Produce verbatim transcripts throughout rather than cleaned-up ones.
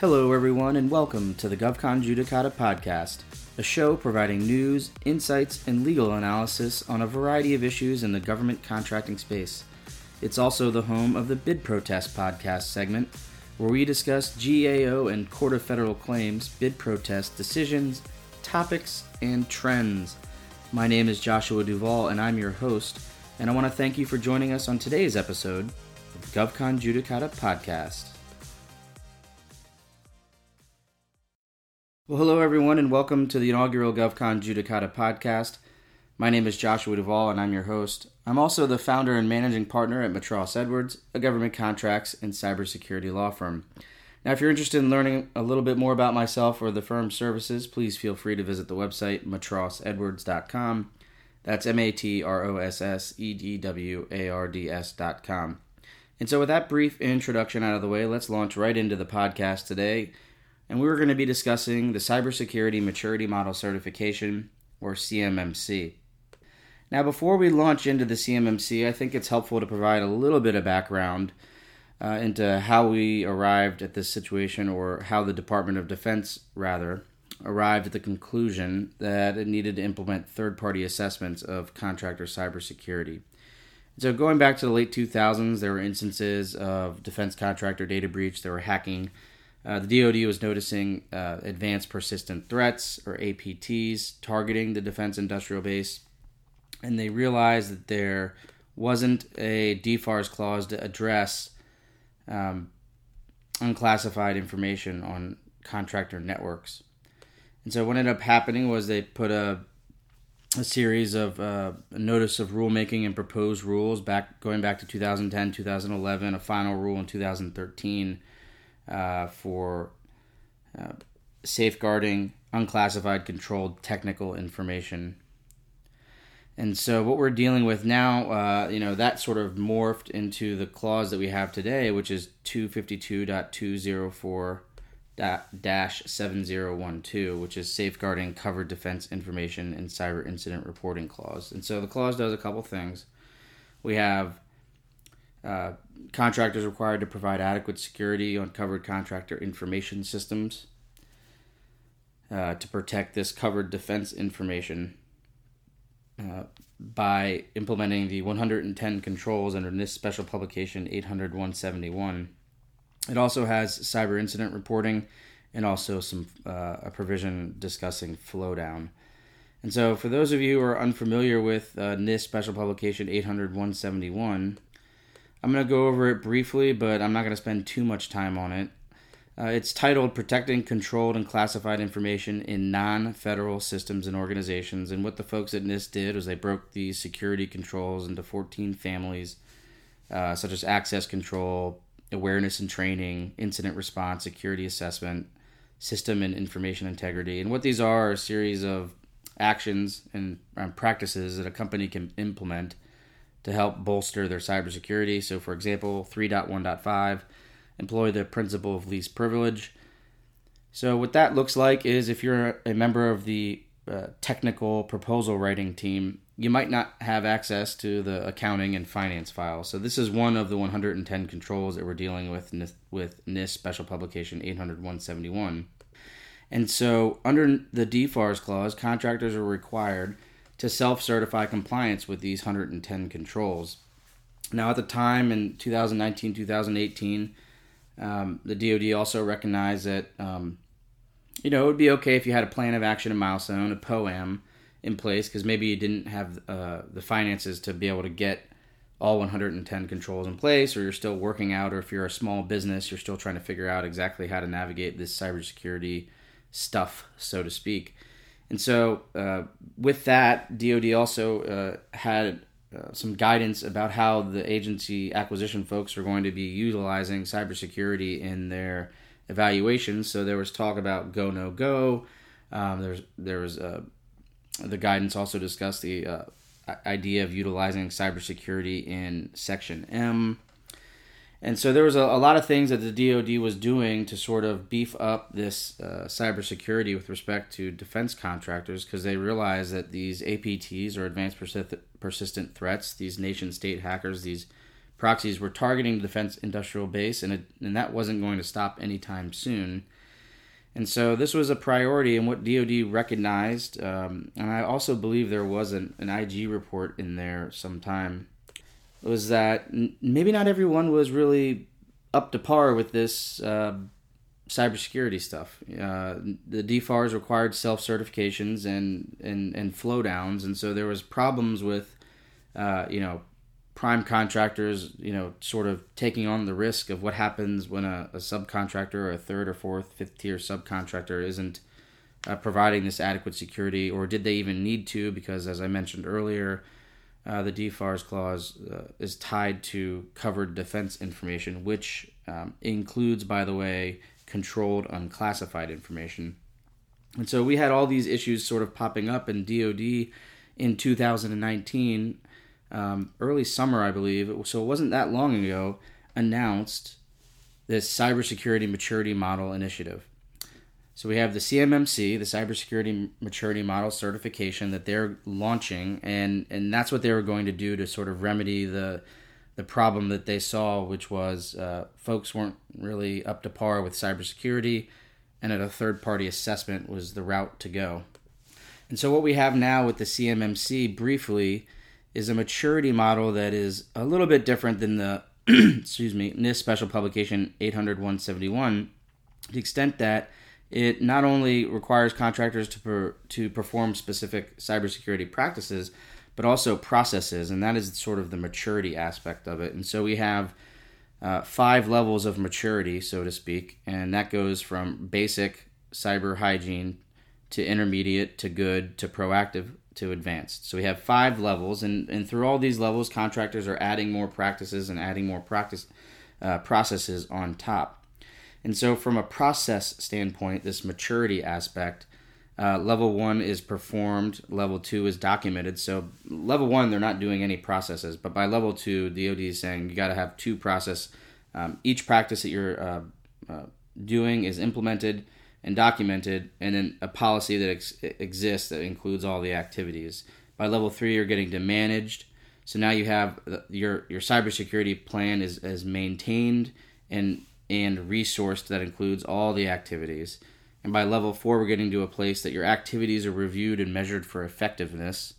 Hello everyone and welcome to the GovCon Judicata podcast, a show providing news, insights, and legal analysis on a variety of issues in the government contracting space. It's also the home of the Bid Protest podcast segment, where we discuss G A O and Court of Federal Claims bid protest decisions, topics, and trends. My name is Joshua Duvall and I'm your host, and I want to thank you for joining us on today's episode of the GovCon Judicata podcast. Well, hello everyone and welcome to the inaugural GovCon Judicata podcast. My name is Joshua Duvall and I'm your host. I'm also the founder and managing partner at Matross Edwards, a government contracts and cybersecurity law firm. Now, if you're interested in learning a little bit more about myself or the firm's services, please feel free to visit the website matross edwards dot com. That's M A T R O S S E D W A R D S dot com. And so with that brief introduction out of the way, let's launch right into the podcast today. And we were going to be discussing the Cybersecurity Maturity Model Certification, or C M M C. Now, before we launch into the C M M C, I think it's helpful to provide a little bit of background uh, into how we arrived at this situation, or how the Department of Defense, rather, arrived at the conclusion that it needed to implement third-party assessments of contractor cybersecurity. So going back to the late two thousands, there were instances of defense contractor data breach, there were hacking. Uh, the D O D was noticing uh, advanced persistent threats, or A P Ts, targeting the defense industrial base, and they realized that there wasn't a D FARS clause to address um, unclassified information on contractor networks. And so what ended up happening was they put a, a series of uh, a notice of rulemaking and proposed rules back going back to two thousand ten, two thousand eleven, a final rule in two thousand thirteen, Uh, for uh, safeguarding unclassified controlled technical information. And so what we're dealing with now, uh, you know, that sort of morphed into the clause that we have today, which is two fifty-two point two oh four dash seven oh one two, which is Safeguarding Covered Defense Information and Cyber Incident Reporting Clause. And so the clause does a couple things. We have Uh, contractors required to provide adequate security on covered contractor information systems uh, to protect this covered defense information uh, by implementing the one hundred ten controls under NIST Special Publication eight hundred dash one seventy-one. It also has cyber incident reporting and also some uh, a provision discussing flowdown. And so for those of you who are unfamiliar with uh, NIST Special Publication eight hundred dash one seventy-one, I'm going to go over it briefly, but I'm not going to spend too much time on it. Uh, it's titled Protecting Controlled and Classified Information in Non-Federal Systems and Organizations. And what the folks at NIST did was they broke these security controls into fourteen families, uh, such as access control, awareness and training, incident response, security assessment, system and information integrity. And what these are are a series of actions and um, practices that a company can implement to help bolster their cybersecurity. So for example, three point one point five, employ the principle of least privilege. So what that looks like is if you're a member of the uh, technical proposal writing team, you might not have access to the accounting and finance files. So this is one of the one hundred ten controls that we're dealing with with NIST Special Publication eight hundred dash one seventy-one. And so under the D FARS clause, contractors are required to self-certify compliance with these one hundred ten controls. Now, at the time in two thousand nineteen to two thousand eighteen, um, the D O D also recognized that um, you know it would be okay if you had a plan of action and milestone, a P O A M, in place, because maybe you didn't have uh, the finances to be able to get all one hundred ten controls in place, or you're still working out, or if you're a small business, you're still trying to figure out exactly how to navigate this cybersecurity stuff, so to speak. And so uh, with that, D O D also uh, had uh, some guidance about how the agency acquisition folks are going to be utilizing cybersecurity in their evaluations. So there was talk about go, no, go. Um, there's, there was uh, the guidance also discussed the uh, idea of utilizing cybersecurity in Section M. And so there was a, a lot of things that the D O D was doing to sort of beef up this uh, cybersecurity with respect to defense contractors, because they realized that these A P Ts, or advanced persist- persistent threats, these nation-state hackers, these proxies were targeting the defense industrial base, and, it, and that wasn't going to stop anytime soon. And so this was a priority in what DoD recognized, um, and I also believe there was an, an I G report in there sometime, was that n- maybe not everyone was really up to par with this uh, cybersecurity stuff. Uh, the D FARS required self-certifications and, and, and flow downs, and so there was problems with, uh, you know, prime contractors, you know, sort of taking on the risk of what happens when a, a subcontractor or a third or fourth, fifth tier subcontractor isn't uh, providing this adequate security, or did they even need to? Because as I mentioned earlier, uh, the D FARS clause uh, is tied to covered defense information, which um, includes, by the way, controlled unclassified information. And so we had all these issues sort of popping up in DoD in two thousand nineteen. Um, early summer, I believe, so it wasn't that long ago, announced this Cybersecurity Maturity Model Initiative. So we have the C M M C, the Cybersecurity Maturity Model Certification, that they're launching, and, and that's what they were going to do to sort of remedy the the problem that they saw, which was uh, folks weren't really up to par with cybersecurity, and at a third-party assessment was the route to go. And so what we have now with the C M M C, briefly, is a maturity model that is a little bit different than the excuse me, NIST Special Publication eight hundred dash one seventy-one, to the extent that it not only requires contractors to per, to perform specific cybersecurity practices, but also processes, and that is sort of the maturity aspect of it. And so we have uh, five levels of maturity, so to speak, and that goes from basic cyber hygiene to intermediate to good to proactive to advanced. So we have five levels, and, and through all these levels, contractors are adding more practices and adding more practice uh, processes on top. And so from a process standpoint, this maturity aspect, uh, level one is performed, level two is documented. So level one, they're not doing any processes, but by level two, DoD is saying you got to have two process. Um, each practice that you're uh, uh, doing is implemented and documented, and then a policy that ex- exists that includes all the activities. By level three, you're getting to managed. So now you have the, your your cybersecurity plan is, is maintained and and resourced. That includes all the activities. And by level four, we're getting to a place that your activities are reviewed and measured for effectiveness.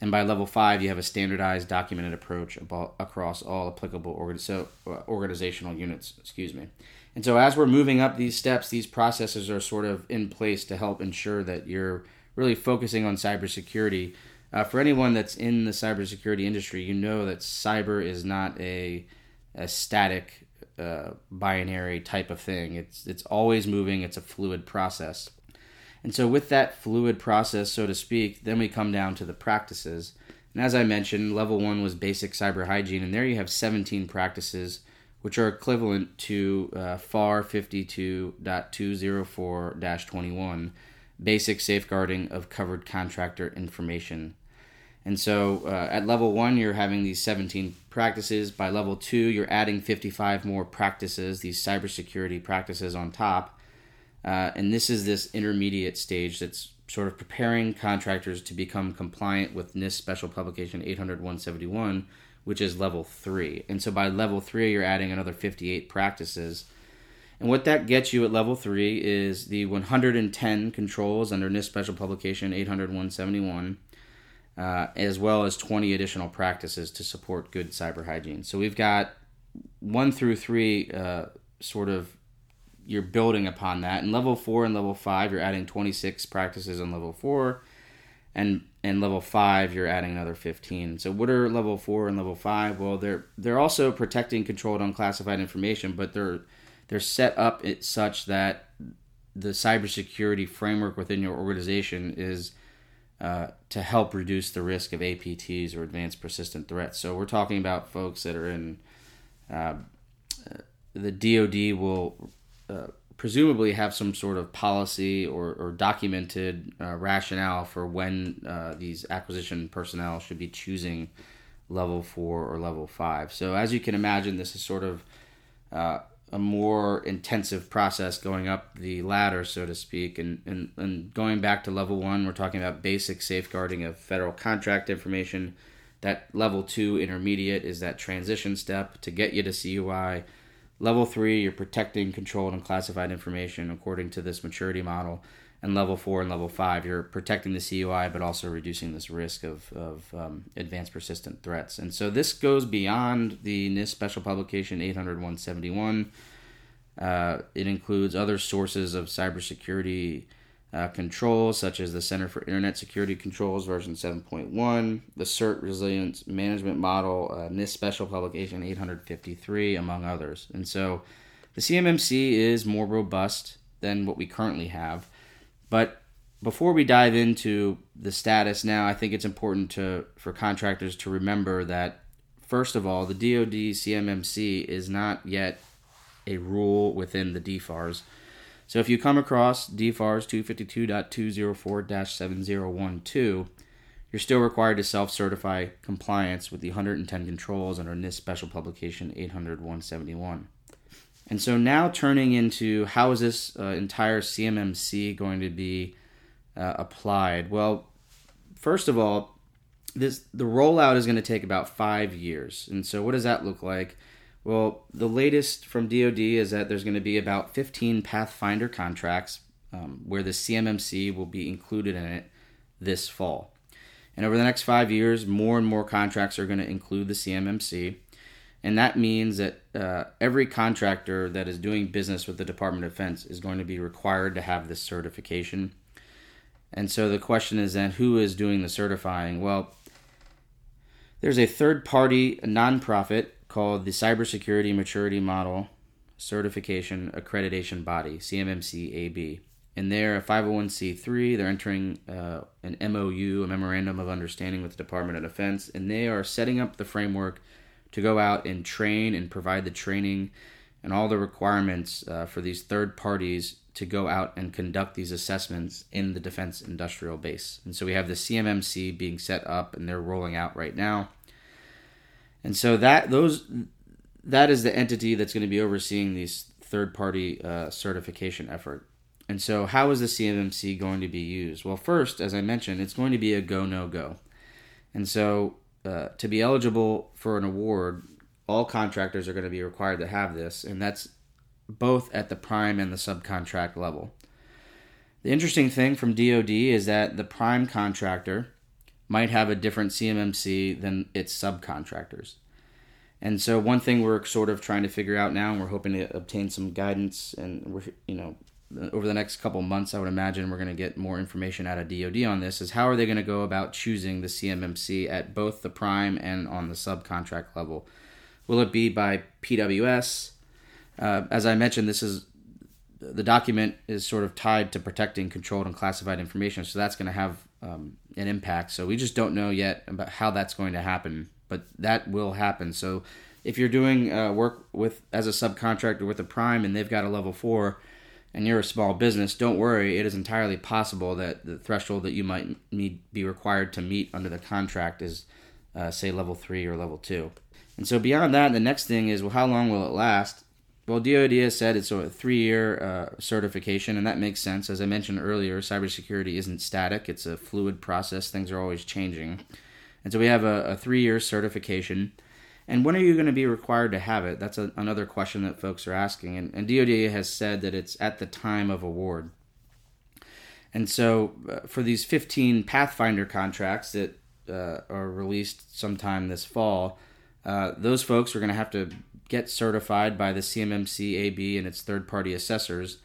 And by level five, you have a standardized, documented approach about, across all applicable organ- so, uh, organizational units. Excuse me. And so as we're moving up these steps, these processes are sort of in place to help ensure that you're really focusing on cybersecurity. Uh, for anyone that's in the cybersecurity industry, you know that cyber is not a, a static uh, binary type of thing. It's it's always moving. It's a fluid process. And so with that fluid process, so to speak, then we come down to the practices. And as I mentioned, level one was basic cyber hygiene, and there you have seventeen practices, which are equivalent to uh, F A R fifty-two point two oh four dash twenty-one, Basic Safeguarding of Covered Contractor Information. And so uh, at level one, you're having these seventeen practices. By level two, you're adding fifty-five more practices, these cybersecurity practices on top. Uh, and this is this intermediate stage that's sort of preparing contractors to become compliant with NIST Special Publication eight hundred dash one seventy-one, which is level three. And so by level three, you're adding another fifty-eight practices. And what that gets you at level three is the one hundred ten controls under NIST Special Publication eight hundred dash one seventy-one, uh, as well as twenty additional practices to support good cyber hygiene. So we've got one through three, uh, sort of you're building upon that. And level four and level five, you're adding twenty-six practices on level four. And and level five, you're adding another fifteen. So what are level four and level five? Well, they're they're also protecting controlled unclassified information, but they're they're set up it such that the cybersecurity framework within your organization is uh, to help reduce the risk of A P Ts or advanced persistent threats. So we're talking about folks that are in uh, the DoD will. Uh, presumably have some sort of policy or, or documented uh, rationale for when uh, these acquisition personnel should be choosing level four or level five. So as you can imagine, this is sort of uh, a more intensive process going up the ladder, so to speak. And, and, and going back to level one, we're talking about basic safeguarding of federal contract information, That level two intermediate is that transition step to get you to C U I. Level three, you're protecting controlled and classified information according to this maturity model. And level four and level five, you're protecting the C U I, but also reducing this risk of, of um, advanced persistent threats. And so this goes beyond the NIST Special Publication eight hundred one seventy-one. Uh, it includes other sources of cybersecurity uh, controls, such as the Center for Internet Security Controls version seven point one, the CERT Resilience Management Model, uh, NIST Special Publication eight hundred fifty-three, among others. And so the C M M C is more robust than what we currently have. But before we dive into the status now, I think it's important to for contractors to remember that, first of all, the DoD C M M C is not yet a rule within the D FARS. So if you come across D FARS two fifty-two point two oh four dash seven oh one two, you're still required to self-certify compliance with the one hundred ten controls under NIST Special Publication eight hundred one seventy-one. And so now turning into how is this uh, entire C M M C going to be uh, applied? Well, first of all, this the rollout is going to take about five years. And so what does that look like? Well, the latest from DoD is that there's going to be about fifteen Pathfinder contracts um, where the C M M C will be included in it this fall. And over the next five years, more and more contracts are going to include the C M M C. And that means that uh, every contractor that is doing business with the Department of Defense is going to be required to have this certification. And so the question is then, who is doing the certifying? Well, there's a third-party nonprofit called the Cybersecurity Maturity Model Certification Accreditation Body, C M M C A B. And they're a five oh one c three. They're entering uh, an M O U, a Memorandum of Understanding, with the Department of Defense, and they are setting up the framework to go out and train and provide the training and all the requirements uh, for these third parties to go out and conduct these assessments in the defense industrial base. And so we have the C M M C being set up, and they're rolling out right now. And so that those that is the entity that's going to be overseeing these third-party uh, certification effort. And so how is the C M M C going to be used? Well, first, as I mentioned, it's going to be a go, no, go. And so Uh, to be eligible for an award, all contractors are going to be required to have this, and that's both at the prime and the subcontract level. The interesting thing from DoD is that the prime contractor might have a different C M M C than its subcontractors. And so one thing we're sort of trying to figure out now, and we're hoping to obtain some guidance, and we're, you know, over the next couple months, I would imagine we're going to get more information out of DoD on this, is how are they going to go about choosing the C M M C at both the prime and on the subcontract level? Will it be by P W S? Uh, as I mentioned, this is the document is sort of tied to protecting controlled and classified information, so that's going to have um, an impact. So we just don't know yet about how that's going to happen, but that will happen. So if you're doing uh, work with as a subcontractor with a prime and they've got a level four, and you're a small business, don't worry, it is entirely possible that the threshold that you might need be required to meet under the contract is, uh, say, level three or level two. And so beyond that, the next thing is, well, how long will it last? Well, DoD has said it's a three-year uh, certification, and that makes sense. As I mentioned earlier, cybersecurity isn't static. It's a fluid process. Things are always changing. And so we have a, a three-year certification. And when are you going to be required to have it? That's a, another question that folks are asking. And, and DoD has said that it's at the time of award. And so uh, for these fifteen Pathfinder contracts that uh, are released sometime this fall, uh, those folks are going to have to get certified by the C M M C A B and its third-party assessors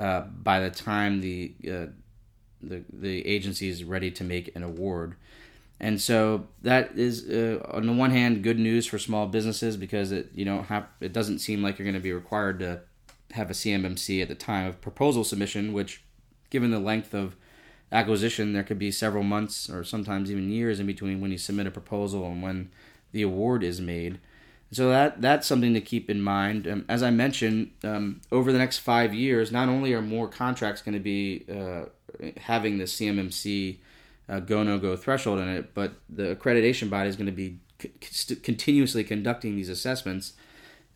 uh, by the time the, uh, the, the agency is ready to make an award. And so that is, uh, on the one hand, good news for small businesses because it you don't have it doesn't seem like you're going to be required to have a C M M C at the time of proposal submission, which, given the length of acquisition, there could be several months or sometimes even years in between when you submit a proposal and when the award is made. So that that's something to keep in mind. Um, as I mentioned, um, over the next five years, not only are more contracts going to be uh, having the C M M C Uh, go no go threshold in it, but the accreditation body is going to be c- c- continuously conducting these assessments,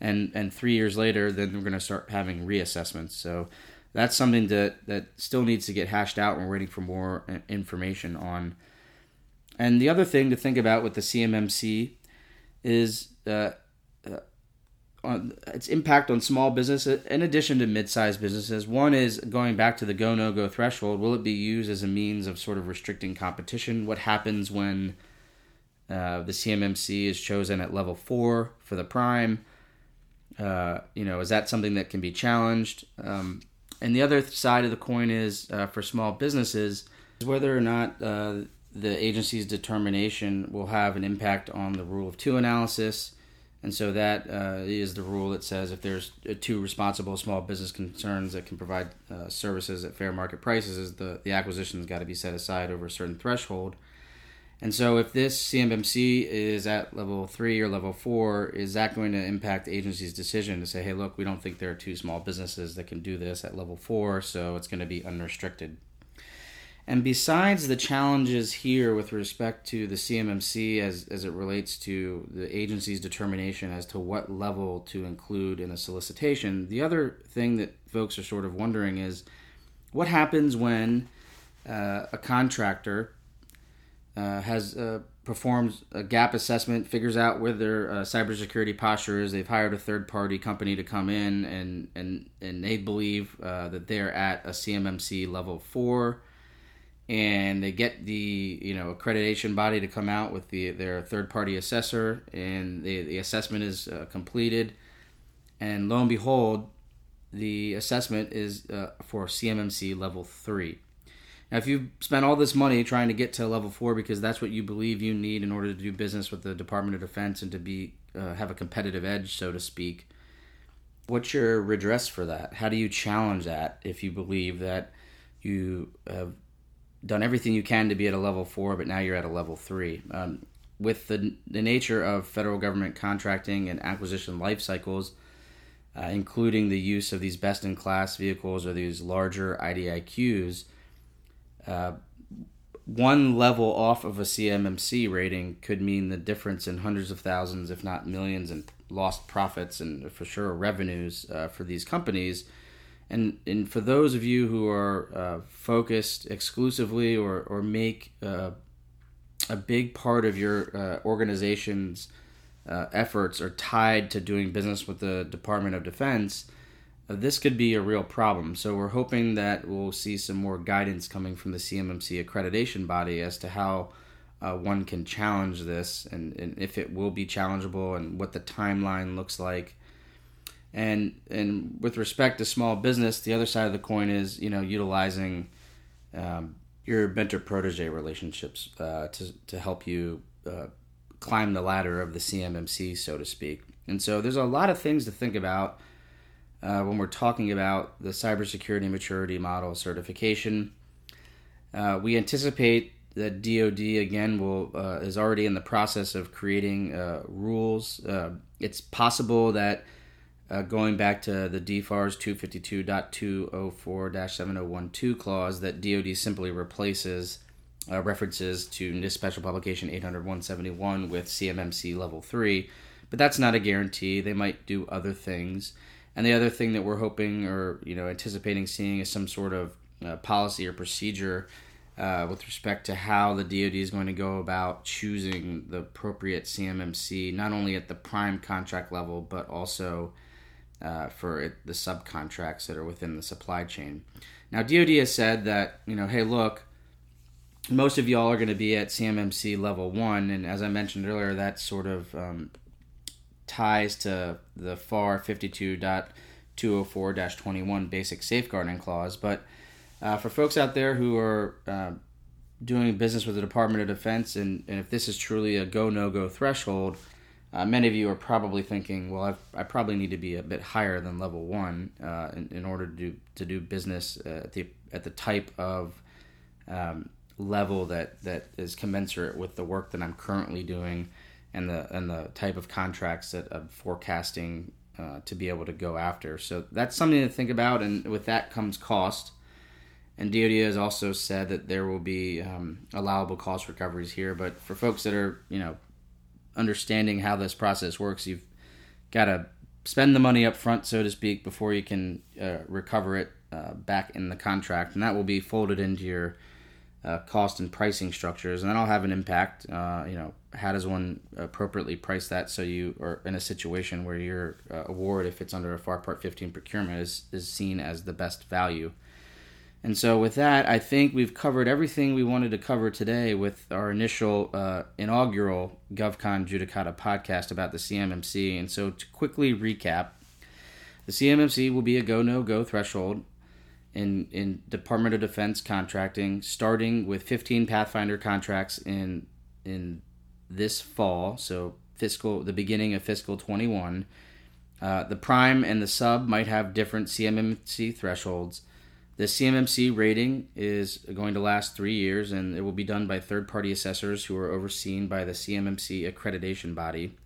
and and three years later, then we're going to start having reassessments. So that's something that that still needs to get hashed out. We're waiting for more information on. And the other thing to think about with the C M M C is uh, uh, on its impact on small businesses in addition to mid-sized businesses. One is going back to the go-no-go threshold. Will it be used as a means of sort of restricting competition? What happens when uh, the C M M C is chosen at level four for the prime? Uh, you know, is that something that can be challenged? Um, and the other side of the coin is uh, for small businesses, is whether or not uh, the agency's determination will have an impact on the rule of two analysis. And so that uh, is the rule that says if there's two responsible small business concerns that can provide uh, services at fair market prices, the, the acquisition's got to be set aside over a certain threshold. And so if this C M M C is at level three or level four, is that going to impact the agency's decision to say, hey, look, we don't think there are two small businesses that can do this at level four, so it's going to be unrestricted. And besides the challenges here with respect to the C M M C as, as it relates to the agency's determination as to what level to include in a solicitation, the other thing that folks are sort of wondering is what happens when uh, a contractor Uh, has uh, performed a gap assessment, figures out where their uh, cybersecurity posture is. They've hired a third-party company to come in, and and, and they believe uh, that they're at a C M M C level four, and they get the you know accreditation body to come out with the their third-party assessor, and the, the assessment is uh, completed, and lo and behold, the assessment is uh, for C M M C level three. Now, if you spend all this money trying to get to level four because that's what you believe you need in order to do business with the Department of Defense and to be uh, have a competitive edge, so to speak, what's your redress for that? How do you challenge that if you believe that you have done everything you can to be at a level four, but now you're at a level three? Um, with the, the nature of federal government contracting and acquisition life cycles, uh, including the use of these best-in-class vehicles or these larger I D I Qs, Uh, one level off of a C M M C rating could mean the difference in hundreds of thousands, if not millions, in lost profits and for sure revenues uh, for these companies. And and for those of you who are uh, focused exclusively or, or make uh, a big part of your uh, organization's uh, efforts are tied to doing business with the Department of Defense, this could be a real problem. So we're hoping that we'll see some more guidance coming from the C M M C accreditation body as to how uh, one can challenge this and, and if it will be challengeable and what the timeline looks like. And and with respect to small business, the other side of the coin is, you know, utilizing um, your mentor-protege relationships uh, to, to help you uh, climb the ladder of the C M M C, so to speak. And so there's a lot of things to think about Uh, when we're talking about the cybersecurity maturity model certification. Uh, we anticipate that D O D again will uh, is already in the process of creating uh, rules. Uh, it's possible that uh, going back to the D FARS two fifty-two point two oh four dash seven oh one two clause, that D O D simply replaces uh, references to NIST Special Publication eight hundred dash one seventy-one with C M M C Level three, but that's not a guarantee. They might do other things. And the other thing that we're hoping or you know anticipating seeing is some sort of uh, policy or procedure uh, with respect to how the D O D is going to go about choosing the appropriate C M M C, not only at the prime contract level, but also uh, for it, the subcontracts that are within the supply chain. Now, D O D has said that, you know, hey, look, most of y'all are going to be at C M M C level one, and as I mentioned earlier, that's sort of um, ties to the F A R fifty-two point two oh four dash twenty-one basic safeguarding clause. But uh, for folks out there who are uh, doing business with the Department of Defense, and, and if this is truly a go-no-go threshold, uh, many of you are probably thinking, well, I've, I probably need to be a bit higher than level one uh, in, in order to do, to do business at the, at the type of um, level that, that is commensurate with the work that I'm currently doing and the and the type of contracts that I'm forecasting uh, to be able to go after. So that's something to think about, and with that comes cost. And D O D has also said that there will be um, allowable cost recoveries here, but for folks that are, you know, understanding how this process works, you've got to spend the money up front, so to speak, before you can uh, recover it uh, back in the contract, and that will be folded into your uh, cost and pricing structures, and that'll have an impact. Uh, you know, how does one appropriately price that so you are in a situation where your uh, award, if it's under a F A R Part fifteen procurement, is, is seen as the best value. And so with that, I think we've covered everything we wanted to cover today with our initial uh, inaugural GovCon Judicata podcast about the C M M C. And so to quickly recap, the C M M C will be a go-no-go threshold in, in Department of Defense contracting, starting with fifteen Pathfinder contracts in in this fall, so fiscal the beginning of fiscal twenty-one. Uh, the prime and the sub might have different C M M C thresholds. The C M M C rating is going to last three years, and it will be done by third-party assessors who are overseen by the C M M C accreditation body.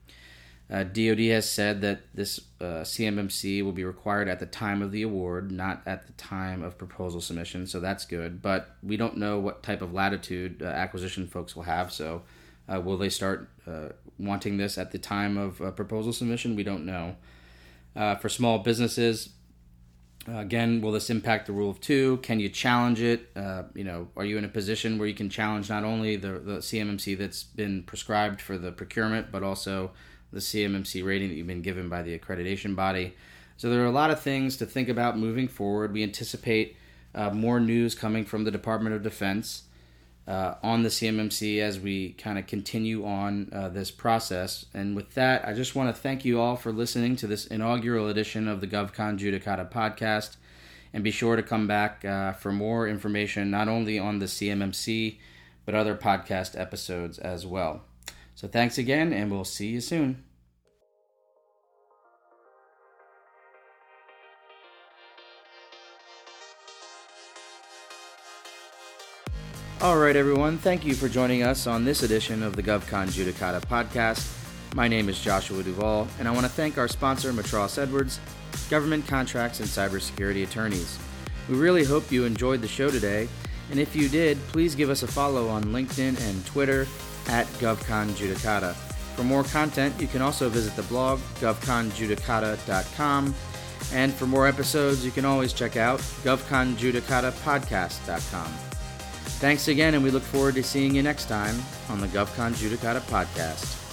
Uh, DoD has said that this uh, C M M C will be required at the time of the award, not at the time of proposal submission, so that's good. But we don't know what type of latitude uh, acquisition folks will have, so uh, will they start uh, wanting this at the time of uh, proposal submission? We don't know. Uh, for small businesses, uh, again, will this impact the rule of two? Can you challenge it? Uh, you know, are you in a position where you can challenge not only the, the C M M C that's been prescribed for the procurement, but also the C M M C rating that you've been given by the accreditation body? So there are a lot of things to think about moving forward. We anticipate uh, more news coming from the Department of Defense uh, on the C M M C as we kind of continue on uh, this process. And with that, I just want to thank you all for listening to this inaugural edition of the GovCon Judicata podcast. And be sure to come back uh, for more information, not only on the C M M C, but other podcast episodes as well. So thanks again, and we'll see you soon. All right, everyone. Thank you for joining us on this edition of the GovCon Judicata podcast. My name is Joshua Duvall, and I want to thank our sponsor, Matross Edwards, Government Contracts and Cybersecurity Attorneys. We really hope you enjoyed the show today, and if you did, please give us a follow on LinkedIn and Twitter at GovCon Judicata. For more content, you can also visit the blog, govcon judicata dot com. And for more episodes, you can always check out govcon judicata podcast dot com. Thanks again, and we look forward to seeing you next time on the GovCon Judicata podcast.